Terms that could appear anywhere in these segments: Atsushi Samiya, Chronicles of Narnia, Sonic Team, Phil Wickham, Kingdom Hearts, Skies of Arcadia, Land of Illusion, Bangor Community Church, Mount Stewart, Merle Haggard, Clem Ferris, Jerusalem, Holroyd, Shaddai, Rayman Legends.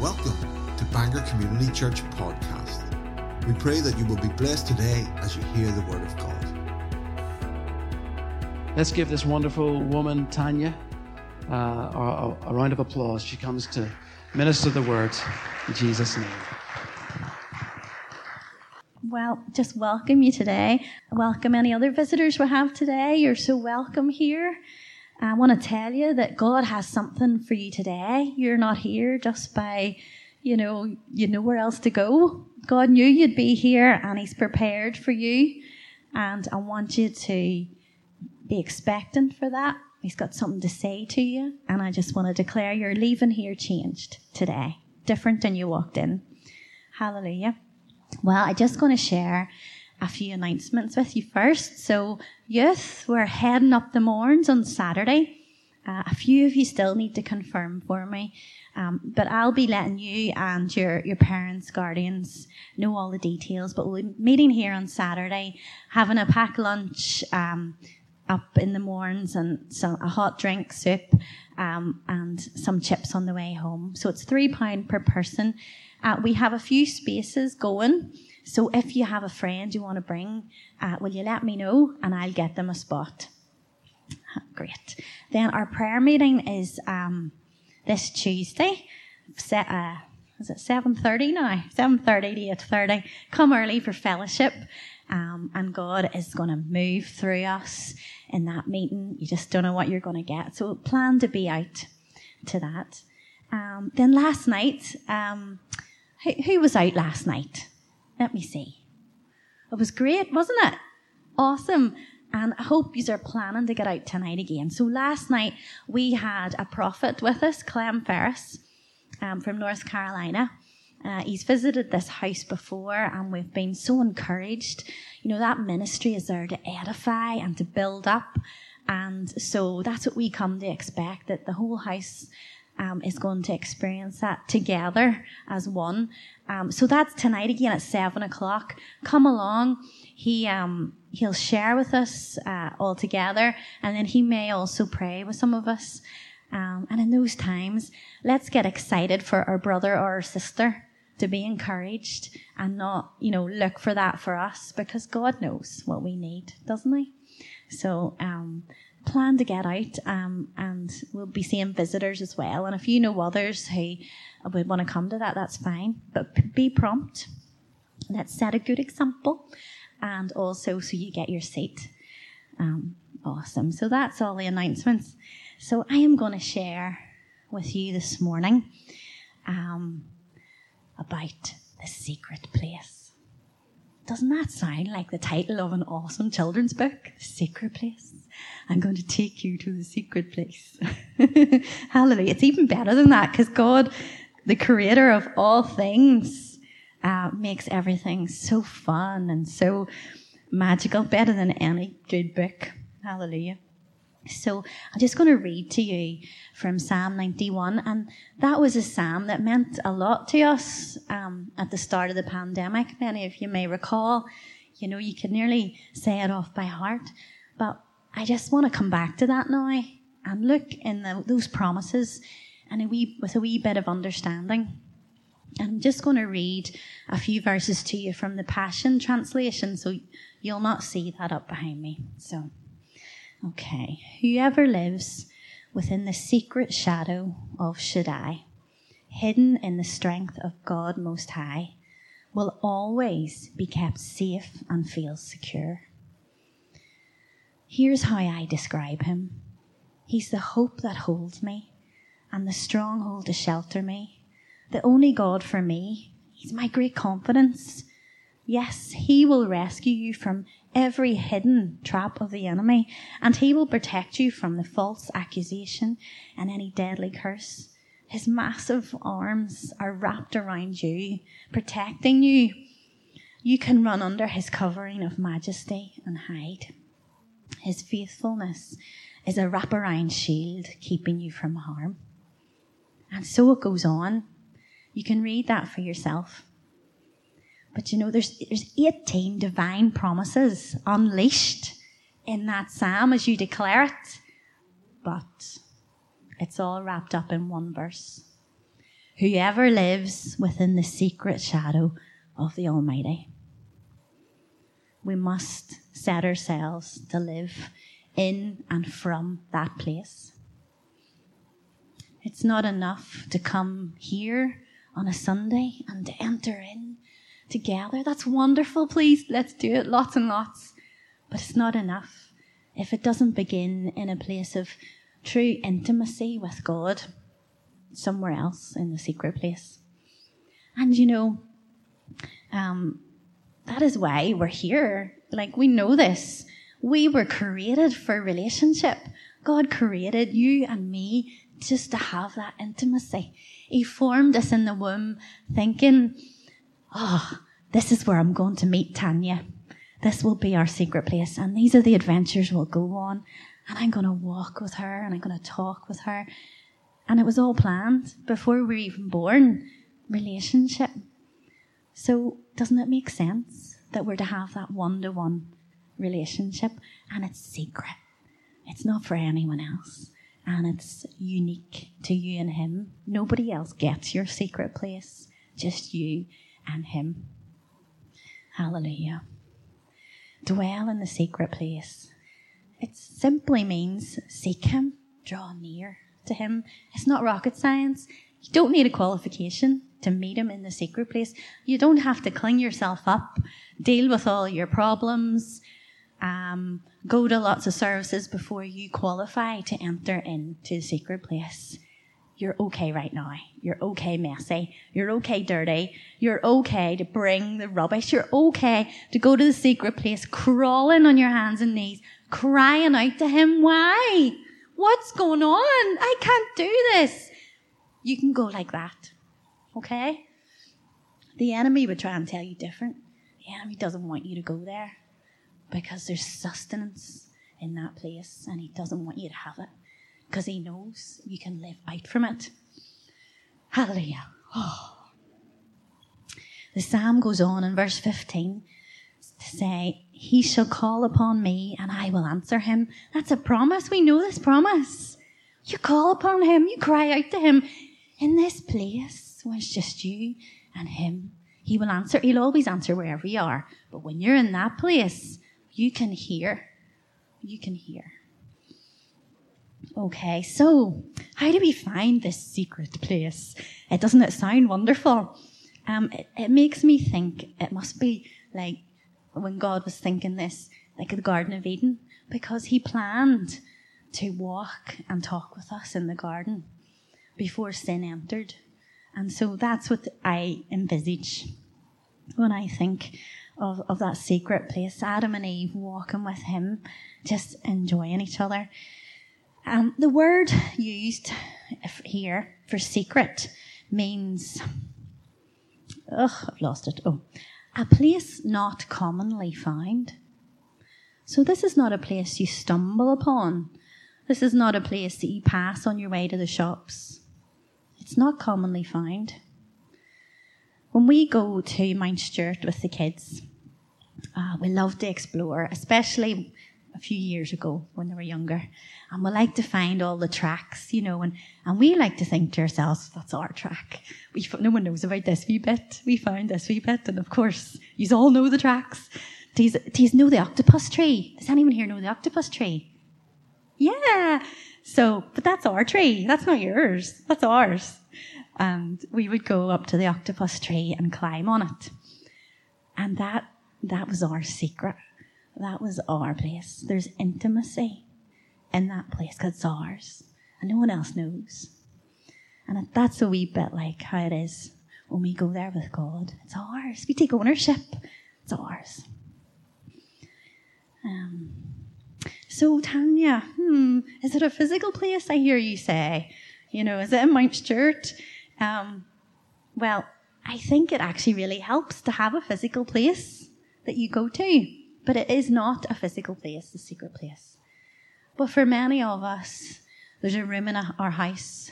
Welcome to Bangor Community Church Podcast. We pray that you will be blessed today as you hear the Word of God. Let's give this wonderful woman, Tanya, a round of applause. She comes to minister the Word in Jesus' name. Well, just welcome you today. Welcome any other visitors we have today. You're so welcome here. I want to tell you that God has something for you today. You're not here just by, you know where else to go. God knew you'd be here and He's prepared for you. And I want you to be expectant for that. He's got something to say to you. And I just want to declare you're leaving here changed today, different than you walked in. Hallelujah. Well, I'm just going to share a few announcements with you first. So, youth, we're heading up the Mourns on Saturday. A few of you still need to confirm for me, but I'll be letting you and your parents, guardians know all the details. But we'll be meeting here on Saturday, having a packed lunch up in the Mourns and a hot drink, soup, and some chips on the way home. So it's £3 per person. We have a few spaces going. So if you have a friend you want to bring, will you let me know and I'll get them a spot? Great. Then our prayer meeting is this Tuesday. Is it 7:30 now? 7:30 to 8:30. Come early for fellowship. And God is going to move through us in that meeting. You just don't know what you're going to get. So plan to be out to that. Then last night, who was out last night? Let me see. It was great, wasn't it? Awesome. And I hope you are planning to get out tonight again. So last night we had a prophet with us, Clem Ferris, from North Carolina. He's visited this house before and we've been so encouraged. You know, that ministry is there to edify and to build up. And so that's what we come to expect, that the whole house is going to experience that together as one. So that's tonight again at 7:00. Come along. He'll share with us all together, and then he may also pray with some of us. And in those times, let's get excited for our brother or our sister to be encouraged and not, look for that for us, because God knows what we need, doesn't He? So, plan to get out, and we'll be seeing visitors as well. And if you know others who would want to come to that, that's fine. But be prompt. Let's set a good example, and also so you get your seat. Awesome. So that's all the announcements. So I am going to share with you this morning about the secret place. Doesn't that sound like the title of an awesome children's book? The Secret Place. I'm going to take you to the secret place. Hallelujah. It's even better than that, because God, the creator of all things, makes everything so fun and so magical, better than any good book. Hallelujah. So I'm just going to read to you from Psalm 91. And that was a psalm that meant a lot to us at the start of the pandemic. Many of you may recall, you could nearly say it off by heart. But I just want to come back to that now and look in those promises and with a wee bit of understanding. And I'm just going to read a few verses to you from the Passion Translation, so you'll not see that up behind me. So, okay. Whoever lives within the secret shadow of Shaddai, hidden in the strength of God Most High, will always be kept safe and feel secure. Here's how I describe Him. He's the hope that holds me and the stronghold to shelter me, the only God for me. He's my great confidence. Yes, He will rescue you from every hidden trap of the enemy, and He will protect you from the false accusation and any deadly curse. His massive arms are wrapped around you, protecting you. You can run under His covering of majesty and hide. His faithfulness is a wraparound shield keeping you from harm. And so it goes on. You can read that for yourself. But there's 18 divine promises unleashed in that psalm as you declare it. But it's all wrapped up in one verse. whoever lives within the secret shadow of the Almighty. We must set ourselves to live in and from that place. It's not enough to come here on a Sunday and to enter in together. That's wonderful, please, let's do it, lots and lots. But it's not enough if it doesn't begin in a place of true intimacy with God, somewhere else in the secret place. And you know, that is why we're here. Like, we know this. We were created for relationship. God created you and me just to have that intimacy. He formed us in the womb thinking, oh, this is where I'm going to meet Tanya. This will be our secret place, and these are the adventures we'll go on. And I'm going to walk with her, and I'm going to talk with her. And it was all planned before we were even born, relationship. So doesn't it make sense that we're to have that one-to-one relationship? And it's secret. It's not for anyone else. And it's unique to you and him. Nobody else gets your secret place, just you and him. Hallelujah. Dwell in the secret place. It simply means seek him, draw near to him. It's not rocket science. You don't need a qualification to meet him in the secret place. You don't have to cling yourself up, deal with all your problems, go to lots of services before you qualify to enter into the secret place. You're okay right now. You're okay messy. You're okay dirty. You're okay to bring the rubbish. You're okay to go to the secret place, crawling on your hands and knees, crying out to him, why? What's going on? I can't do this. You can go like that, okay? The enemy would try and tell you different. The enemy doesn't want you to go there because there's sustenance in that place, and he doesn't want you to have it because he knows you can live out from it. Hallelujah. Oh. The psalm goes on in verse 15 to say, he shall call upon me and I will answer him. That's a promise. We know this promise. You call upon him. You cry out to him. In this place where it's just you and him, he will answer. He'll always answer wherever you are. But when you're in that place, you can hear. You can hear. Okay, so how do we find this secret place? Doesn't it sound wonderful? It makes me think it must be like, when God was thinking this, like the Garden of Eden, because he planned to walk and talk with us in the garden before sin entered. And so that's what I envisage when I think of that secret place, Adam and Eve walking with him, just enjoying each other. The word used here for secret means, I've lost it, a place not commonly found. So this is not a place you stumble upon. This is not a place that you pass on your way to the shops. It's not commonly found. When we go to Mount Stewart with the kids, we love to explore, especially a few years ago when they were younger. And we like to find all the tracks, you know, and we like to think to ourselves, that's our track. No one knows about this wee bit. We found this wee bit, and of course, you all know the tracks. Do you know the octopus tree? Does anyone here know the octopus tree? Yeah. So, but that's our tree. That's not yours. That's ours. And we would go up to the octopus tree and climb on it. And that was our secret. That was our place. There's intimacy in that place because it's ours and no one else knows. And that's a wee bit like how it is when we go there with God. It's ours. We take ownership. It's ours. So, Tanya, is it a physical place, I hear you say? You know, is it in Mount Stewart? Well, I think it actually really helps to have a physical place that you go to. But it is not a physical place, the secret place. But for many of us, there's a room in our house.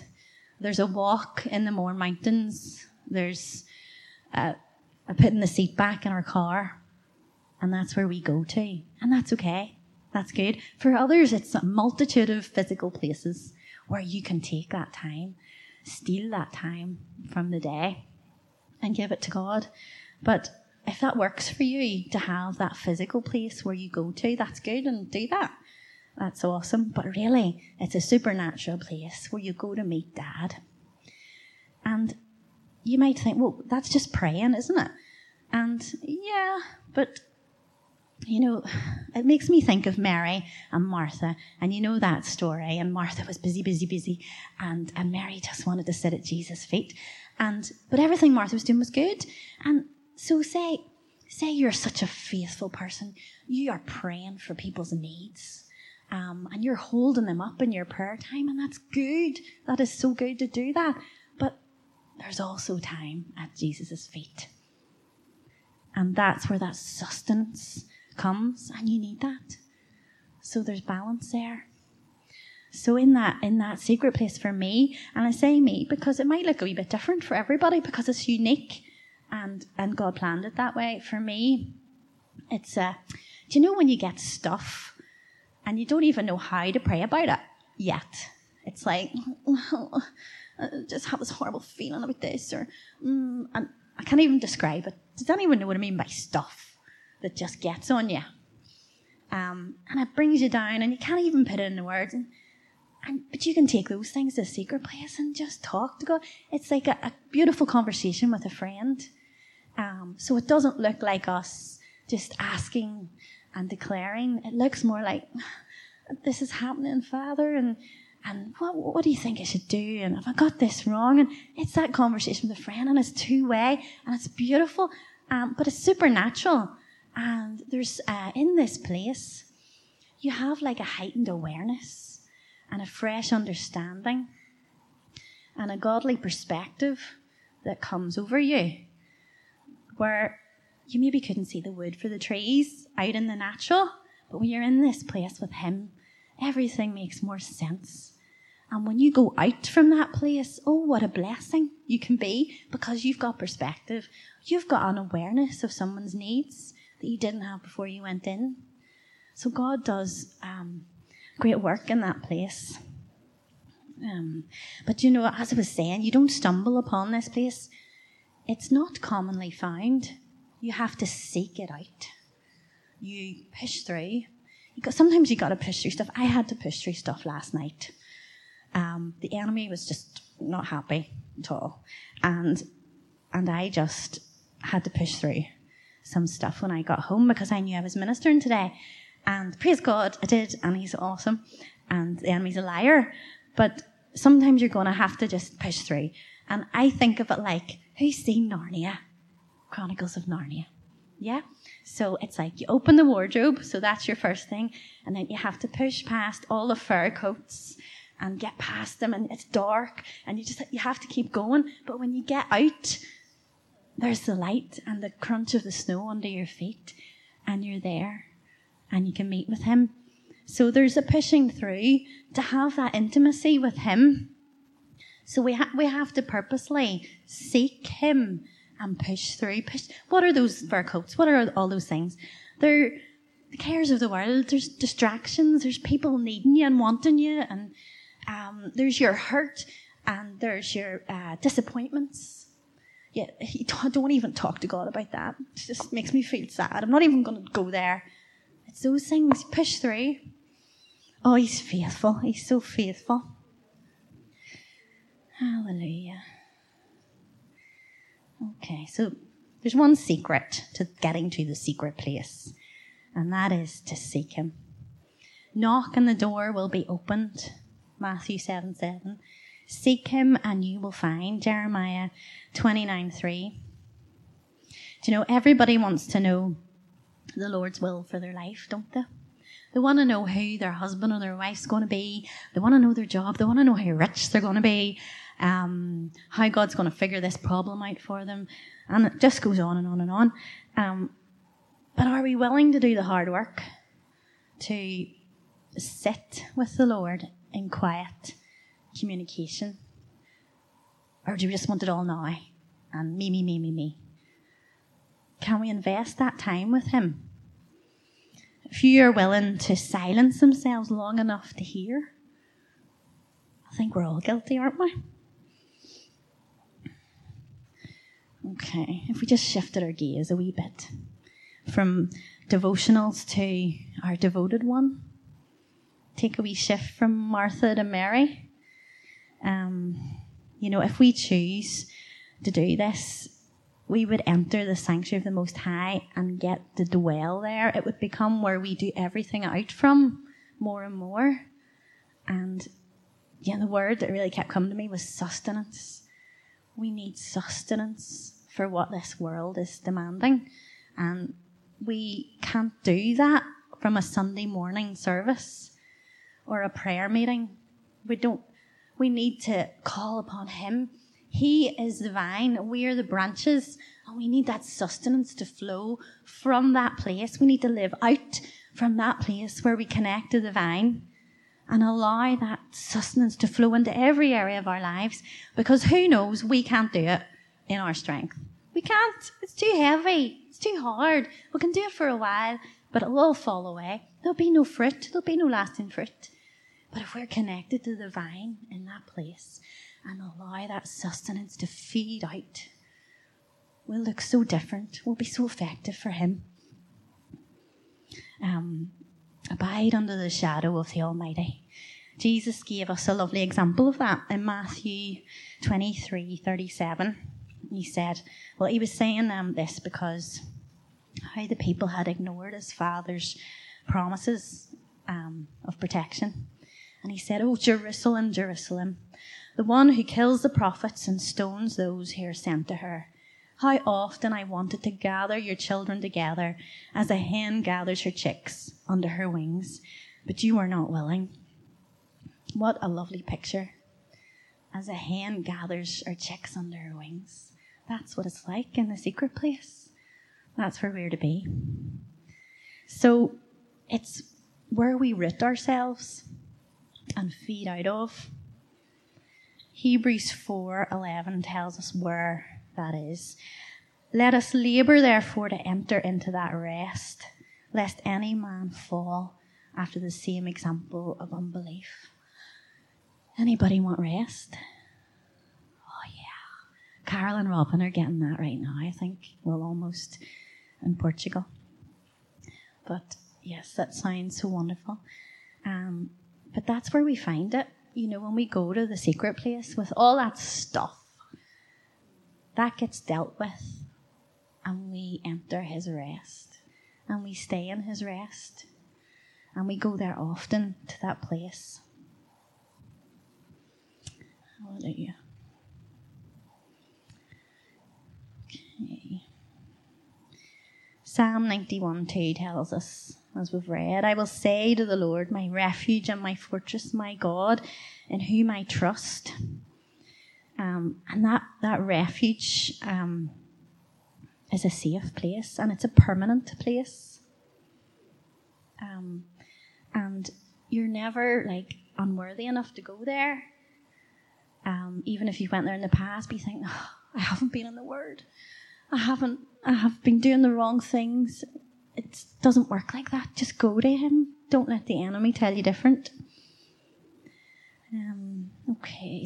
There's a walk in the Moor Mountains. There's putting the seat back in our car. And that's where we go to. And that's okay. That's good. For others, it's a multitude of physical places where you can take that time steal that time from the day and give it to God. But if that works for you, to have that physical place where you go to, that's good, and do that. That's awesome. But really, it's a supernatural place where you go to meet Dad. And you might think, well, that's just praying, isn't it? And yeah, but, you know, it makes me think of Mary and Martha. And you know that story. And Martha was busy, busy, busy. And Mary just wanted to sit at Jesus' feet. But everything Martha was doing was good. And so say you're such a faithful person. You are praying for people's needs. And you're holding them up in your prayer time, and that's good. That is so good to do that. But there's also time at Jesus' feet. And that's where that sustenance comes, and you need that. So there's balance there. So in that secret place for me, and I say me because it might look a wee bit different for everybody because it's unique, and God planned it that way. For me, it's, do you know when you get stuff, and you don't even know how to pray about it yet? It's like, well, I just have this horrible feeling about this, or and I can't even describe it. Does anyone know what I mean by stuff that just gets on you? And it brings you down, and you can't even put it into words. But you can take those things to a secret place and just talk to God. It's like a beautiful conversation with a friend. So it doesn't look like us just asking and declaring. It looks more like, this is happening, Father, and what do you think I should do, and have I got this wrong? And it's that conversation with a friend, and it's two-way, and it's beautiful, but it's supernatural. And there's in this place, you have like a heightened awareness and a fresh understanding and a godly perspective that comes over you, where you maybe couldn't see the wood for the trees out in the natural, but when you're in this place with Him, everything makes more sense. And when you go out from that place, oh, what a blessing you can be, because you've got perspective. You've got an awareness of someone's needs that you didn't have before you went in. So God does great work in that place. But you know, as I was saying, you don't stumble upon this place. It's not commonly found. You have to seek it out. You push through. Sometimes you got to push through stuff. I had to push through stuff last night. The enemy was just not happy at all. And I just had to push through some stuff when I got home because I knew I was ministering today. And praise God, I did, and He's awesome. And the enemy's a liar. But sometimes you're going to have to just push through. And I think of it like, who's seen Narnia? Chronicles of Narnia. Yeah? So it's like you open the wardrobe, so that's your first thing, and then you have to push past all the fur coats and get past them, and it's dark, and you have to keep going. But when you get out, there's the light and the crunch of the snow under your feet, and you're there, and you can meet with Him. So there's a pushing through to have that intimacy with Him. So we have to purposely seek Him and push through. What are those fur coats? What are all those things? They're the cares of the world. There's distractions. There's people needing you and wanting you. And there's your hurt. And there's your disappointments. Yeah, don't even talk to God about that. It just makes me feel sad. I'm not even going to go there. It's those things. Push through. Oh, He's faithful. He's so faithful. Hallelujah. Okay, so there's one secret to getting to the secret place, and that is to seek Him. Knock and the door will be opened, Matthew 7:7. Seek Him and you will find, Jeremiah 29:3. Do you know, everybody wants to know the Lord's will for their life, don't they? They want to know who their husband or their wife's going to be. They want to know their job. They want to know how rich they're going to be. How God's going to figure this problem out for them. And it just goes on and on and on. But are we willing to do the hard work to sit with the Lord in quiet communication? Or do we just want it all now? And me? Can we invest that time with Him? If you are willing to silence themselves long enough to hear, I think we're all guilty, aren't we? Okay, if we just shifted our gaze a wee bit from devotionals to our devoted one. Take a wee shift from Martha to Mary. If we choose to do this, we would enter the sanctuary of the Most High and get to dwell there. It would become where we do everything out from more and more. And the word that really kept coming to me was sustenance. We need sustenance for what this world is demanding. And we can't do that from a Sunday morning service or a prayer meeting. We need to call upon him. He is the vine, we are the branches, and we need that sustenance to flow from that place. We need to live out from that place where we connect to the vine and allow that sustenance to flow into every area of our lives, because who knows, we can't do it in our strength. We can't. It's too heavy. It's too hard. We can do it for a while, but it will all fall away. There'll be no fruit. There'll be no lasting fruit. But if we're connected to the vine in that place and allow that sustenance to feed out, we'll look so different. We'll be so effective for him. Abide under the shadow of the Almighty. Jesus gave us a lovely example of that in Matthew 23:37. He said, he was saying this because how the people had ignored his father's promises of protection. And he said, "Oh, Jerusalem, Jerusalem, the one who kills the prophets and stones those who are sent to her. How often I wanted to gather your children together as a hen gathers her chicks under her wings, but you were not willing." What a lovely picture. As a hen gathers her chicks under her wings. That's what it's like in the secret place. That's where we're to be. So it's where we root ourselves and feed out of. Hebrews 4:11 tells us where that is. "Let us labor, therefore, to enter into that rest, lest any man fall after the same example of unbelief." Anybody want rest? Oh, yeah. Carol and Robin are getting that right now, I think. Well, almost in Portugal. But, yes, that sounds so wonderful. But that's where we find it. When we go to the secret place with all that stuff, that gets dealt with, and we enter his rest, and we stay in his rest, and we go there often to that place. Hallelujah. Okay. Psalm 91:2 tells us, as we've read, "I will say to the Lord, my refuge and my fortress, my God, in whom I trust." And that refuge is a safe place, and it's a permanent place. And you're never unworthy enough to go there. Even if you went there in the past, be thinking, "I haven't been in the Word. I have been doing the wrong things." It doesn't work like that. Just go to him. Don't let the enemy tell you different.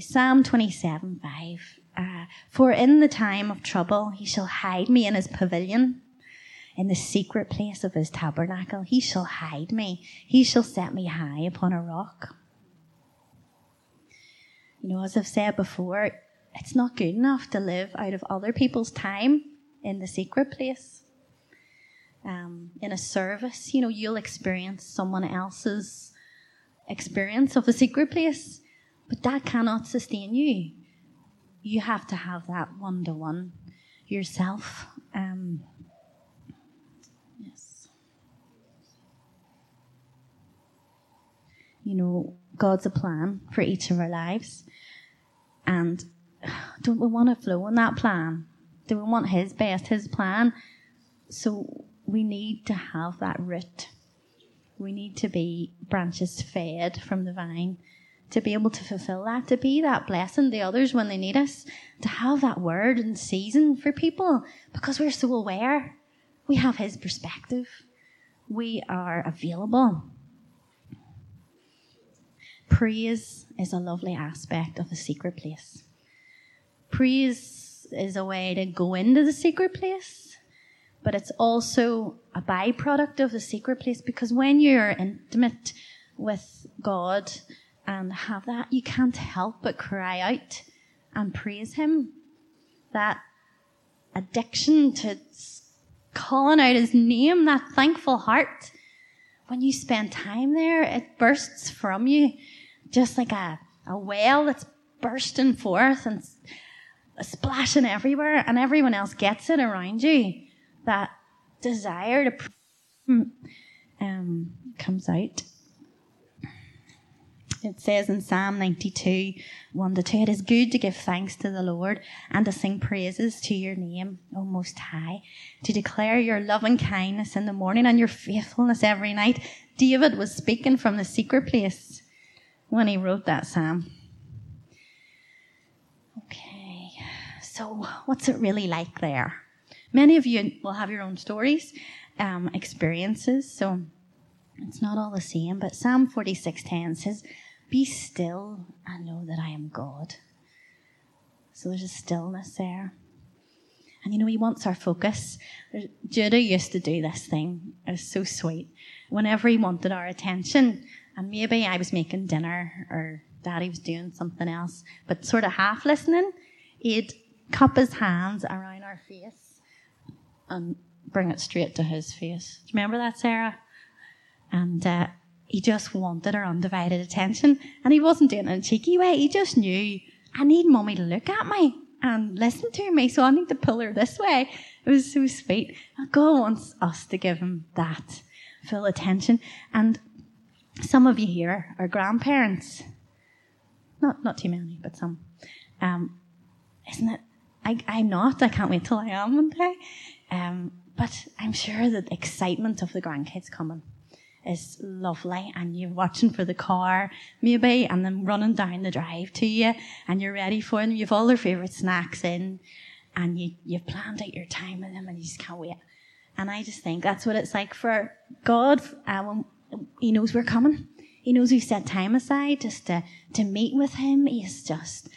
Psalm 27:5. "For in the time of trouble he shall hide me in his pavilion. In the secret place of his tabernacle he shall hide me. He shall set me high upon a rock." As I've said before, it's not good enough to live out of other people's time in the secret place. In a service, you'll experience someone else's experience of the secret place, but that cannot sustain you. You have to have that one-to-one yourself. Yes. God's a plan for each of our lives, and don't we want to flow in that plan? Do we want his best, his plan? So we need to have that root. We need to be branches fed from the vine to be able to fulfill that, to be that blessing to others when they need us, to have that word in season for people, because we're so aware. We have his perspective. We are available. Praise is a lovely aspect of the secret place. Praise is a way to go into the secret place, but it's also a byproduct of the secret place, because when you're intimate with God and have that, you can't help but cry out and praise Him. That addiction to calling out His name, that thankful heart, when you spend time there, it bursts from you just like a well that's bursting forth and splashing everywhere, and everyone else gets it around you. That desire to comes out. It says in Psalm 92, 1-2, "It is good to give thanks to the Lord and to sing praises to your name, O Most High, to declare your loving kindness in the morning and your faithfulness every night." David was speaking from the secret place when he wrote that psalm. Okay, so what's it really like there? Many of you will have your own stories, experiences, so it's not all the same, but Psalm 46:10 says, "Be still and know that I am God." So there's a stillness there. And you know, He wants our focus. Judah used to do this thing. It was so sweet. Whenever he wanted our attention, and maybe I was making dinner or Daddy was doing something else, but sort of half listening, he'd cup his hands around our face and bring it straight to his face. Do you remember that, Sarah? And he just wanted our undivided attention. And he wasn't doing it in a cheeky way. He just knew, I need Mommy to look at me and listen to me, so I need to pull her this way. It was so sweet. God wants us to give Him that full attention. And some of you here are grandparents. Not too many, but some. Isn't it? I'm not. I can't wait till I am one day. But I'm sure that the excitement of the grandkids coming is lovely, and you're watching for the car maybe, and then running down the drive to you, and you're ready for them. You've all their favourite snacks in, and you've planned out your time with them, and you just can't wait. And I just think that's what it's like for God. When He knows we're coming. He knows we've set time aside just to meet with Him. He's just,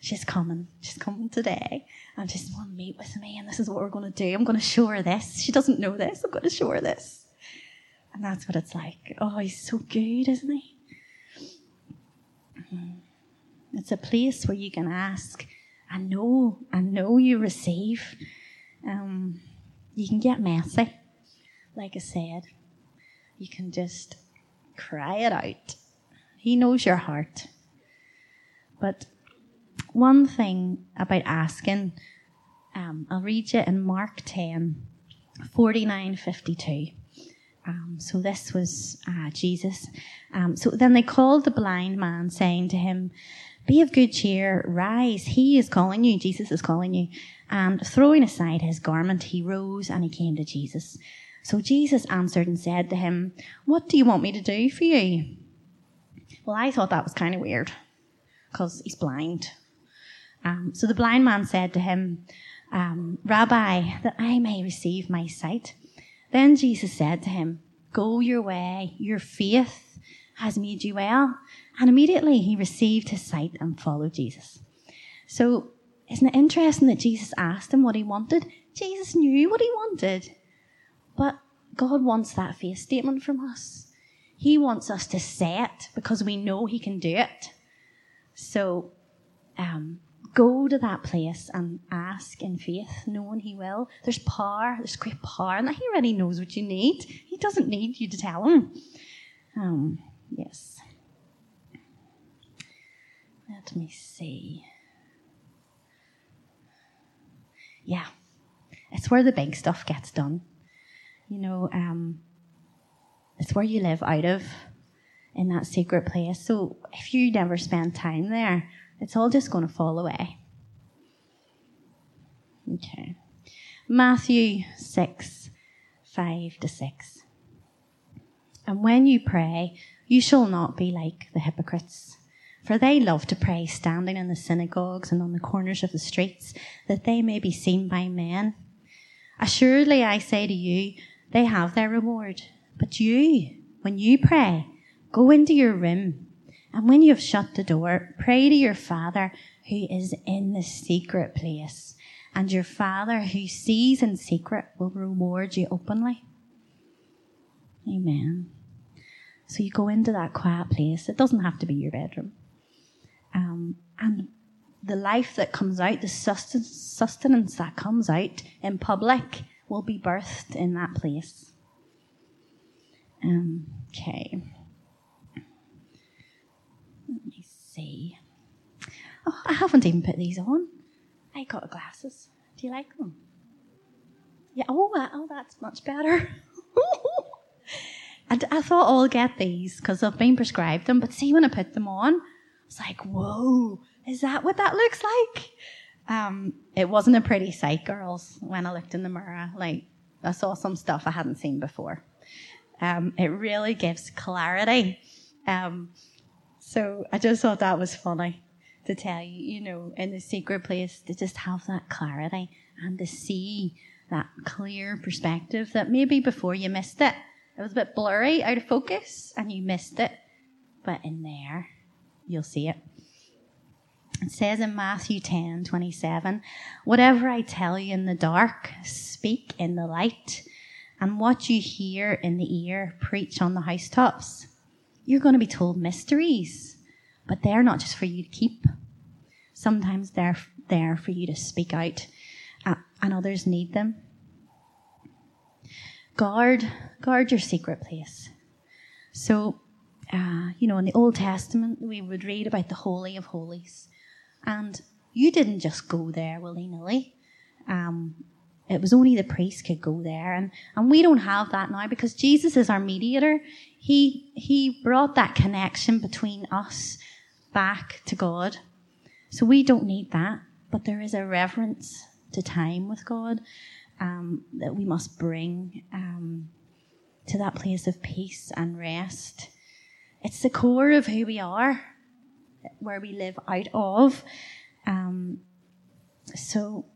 she's coming. She's coming today. I just want to meet with me, and this is what we're going to do. I'm going to show her this. She doesn't know this. I'm going to show her this. And that's what it's like. Oh, He's so good, isn't He? It's a place where you can ask. I know you receive. You can get messy, like I said. You can just cry it out. He knows your heart. But one thing about asking, I'll read you in Mark 10:49-52. So this was Jesus. So then they called the blind man, saying to him, "Be of good cheer, rise, he is calling you," Jesus is calling you. And throwing aside his garment, he rose and he came to Jesus. So Jesus answered and said to him, "What do you want me to do for you?" Well, I thought that was kind of weird, because he's blind. So the blind man said to him, "Rabbi, that I may receive my sight." Then Jesus said to him, "Go your way, your faith has made you well." And immediately he received his sight and followed Jesus. So isn't it interesting that Jesus asked him what he wanted? Jesus knew what he wanted. But God wants that faith statement from us. He wants us to say it because we know He can do it. So go to that place and ask in faith, knowing He will. There's power, there's great power, and He already knows what you need. He doesn't need you to tell Him. Yes. Let me see. Yeah, it's where the big stuff gets done. You know, it's where you live out of, in that secret place. So if you never spend time there, it's all just going to fall away. Okay. Matthew 6:5-6. "And when you pray, you shall not be like the hypocrites, for they love to pray standing in the synagogues and on the corners of the streets, that they may be seen by men. Assuredly, I say to you, they have their reward. But you, when you pray, go into your room, And when you've shut the door, pray to your Father who is in the secret place. And your Father who sees in secret will reward you openly. Amen. So you go into that quiet place. It doesn't have to be your bedroom. And the life that comes out, the sustenance that comes out in public will be birthed in that place. Okay. Let me see. Oh, I haven't even put these on. I got glasses. Do you like them? Yeah. Oh, that's much better. And I thought, I'll get these because I've been prescribed them. But see, when I put them on, I was like, whoa, is that what that looks like? It wasn't a pretty sight, girls, when I looked in the mirror. Like, I saw some stuff I hadn't seen before. It really gives clarity. So I just thought that was funny to tell you, you know, in the secret place, to just have that clarity and to see that clear perspective that maybe before you missed it. It was a bit blurry, out of focus, and you missed it. But in there, you'll see it. It says in Matthew 10:27, whatever I tell you in the dark, speak in the light. And what you hear in the ear, preach on the housetops. You're going to be told mysteries, but they're not just for you to keep. Sometimes they're there for you to speak out, and others need them. Guard your secret place. So, you know, in the Old Testament, we would read about the Holy of Holies. And you didn't just go there willy-nilly. It was only the priest could go there. And we don't have that now because Jesus is our mediator. He brought that connection between us back to God. So we don't need that. But there is a reverence to time with God that we must bring to that place of peace and rest. It's the core of who we are, where we live out of. So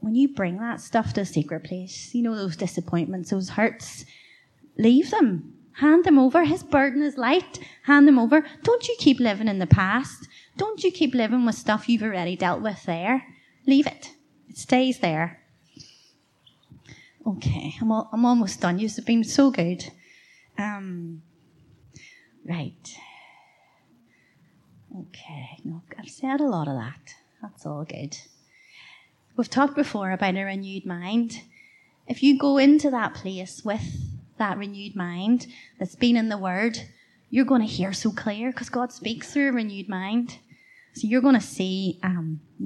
when you bring that stuff to a secret place, you know, those disappointments, those hurts, leave them. Hand them over. His burden is light. Hand them over. Don't you keep living in the past. Don't you keep living with stuff you've already dealt with there. Leave it. It stays there. Okay, I'm almost done. You've been so good. Right. Okay, no, I've said a lot of that. That's all good. We've talked before about a renewed mind. If you go into that place with that renewed mind that's been in the Word, you're going to hear so clear because God speaks through a renewed mind. So you're going to see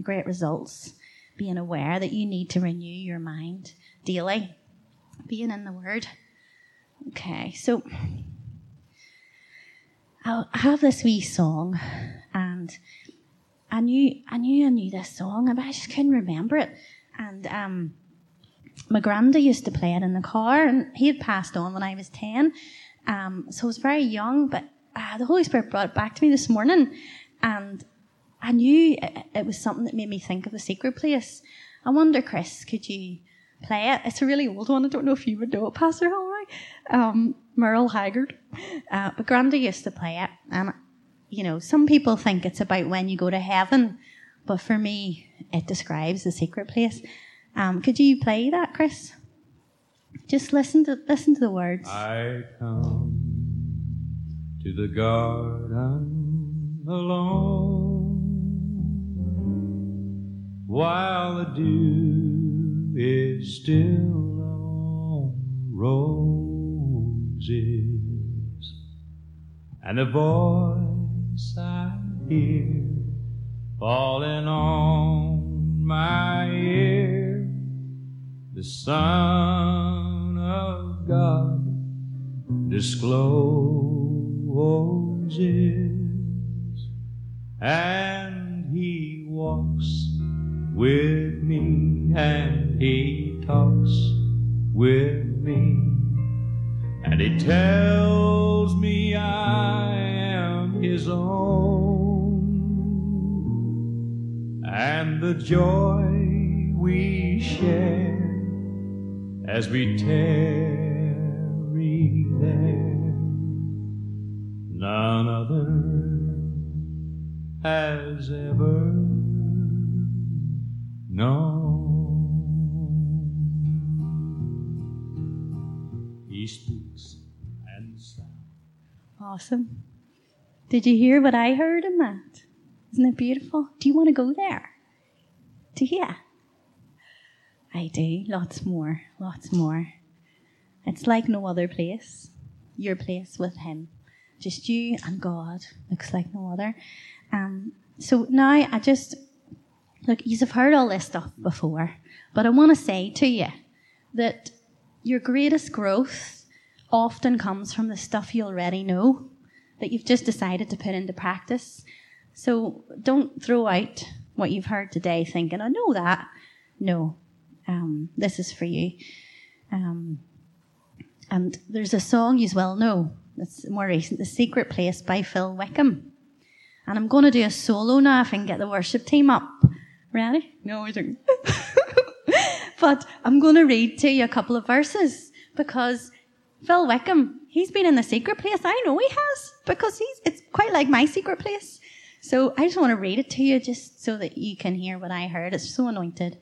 great results, being aware that you need to renew your mind daily, being in the Word. Okay, so I have this wee song, and I knew this song, but I just couldn't remember it. And my granda used to play it in the car, and he had passed on when I was 10. So I was very young, but the Holy Spirit brought it back to me this morning, and I knew it was something that made me think of the secret place. I wonder, Chris, could you play it? It's a really old one. I don't know if you would know it, Pastor Holroyd. Merle Haggard. But Granda used to play it. And, you know, some people think it's about when you go to heaven. But for me, it describes the secret place. Could you play that, Chris? Just listen to the words. I come to the garden alone while the dew is still on roses, and a voice I hear falling on my ear, the Son of God discloses, and he walks with me, and he talks with me, and he tells me I am his own, and the joy we share as we tarry there, none other as ever known. He speaks and sounds. Awesome. Did you hear what I heard in that? Isn't it beautiful? Do you want to go there? Do you? I do. Lots more. Lots more. It's like no other place. Your place with him. Just you and God. Looks like no other. So now I just... Look, you've heard all this stuff before. But I want to say to you that your greatest growth often comes from the stuff you already know, that you've just decided to put into practice. So don't throw out what you've heard today thinking, I know that. No. This is for you. And there's a song you well know. It's more recent, The Secret Place by Phil Wickham. And I'm going to do a solo now if I can get the worship team up. Ready? No, I don't. But I'm going to read to you a couple of verses because Phil Wickham, he's been in The Secret Place. I know he has because it's quite like my secret place. So I just want to read it to you just so that you can hear what I heard. It's so anointed.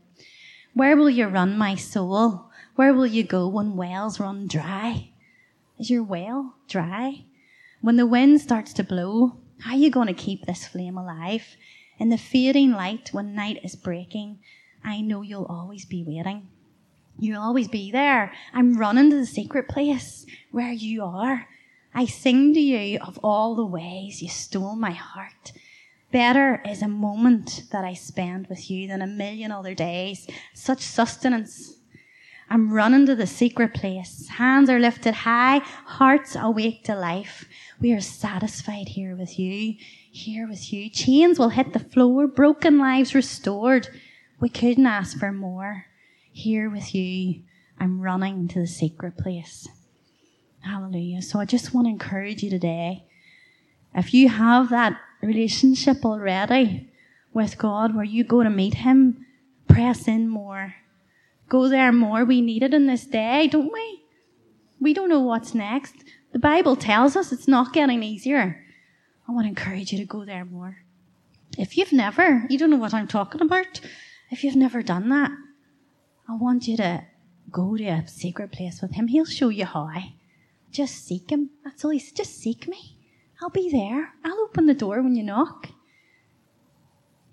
Where will you run, my soul? Where will you go when wells run dry? Is your well dry? When the wind starts to blow, how are you going to keep this flame alive? In the fading light, when night is breaking, I know you'll always be waiting. You'll always be there. I'm running to the secret place where you are. I sing to you of all the ways you stole my heart. Better is a moment that I spend with you than a million other days. Such sustenance. I'm running to the secret place. Hands are lifted high, hearts awake to life. We are satisfied here with you, here with you. Chains will hit the floor, broken lives restored. We couldn't ask for more. Here with you, I'm running to the secret place. Hallelujah. So I just want to encourage you today. If you have that relationship already with God where you go to meet him, press in more. Go there more. We need it in this day, don't we? We don't know what's next. The Bible tells us it's not getting easier. I want to encourage you to go there more. If you've never, you don't know what I'm talking about. If you've never done that, I want you to go to a secret place with him. He'll show you how. Just seek him. That's all he said. Just seek me. I'll be there. I'll open the door when you knock.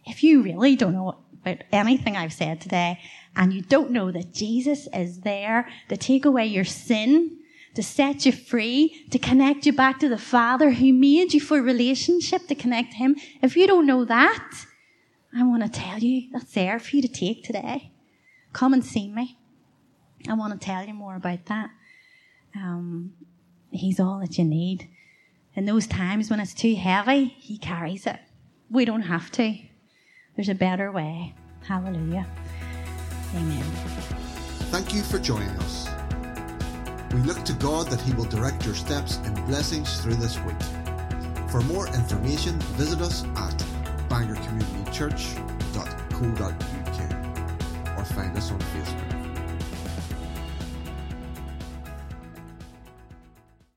If you really don't know what about anything I've said today, and you don't know that Jesus is there to take away your sin, to set you free, to connect you back to the Father who made you for relationship, to connect him. If you don't know that, I want to tell you that's there for you to take today. Come and see me. I want to tell you more about that. He's all that you need. In those times when it's too heavy, he carries it. We don't have to. There's a better way. Hallelujah. Amen. Thank you for joining us. We look to God that he will direct your steps and blessings through this week. For more information, visit us at bangorcommunitychurch.co.uk or find us on Facebook.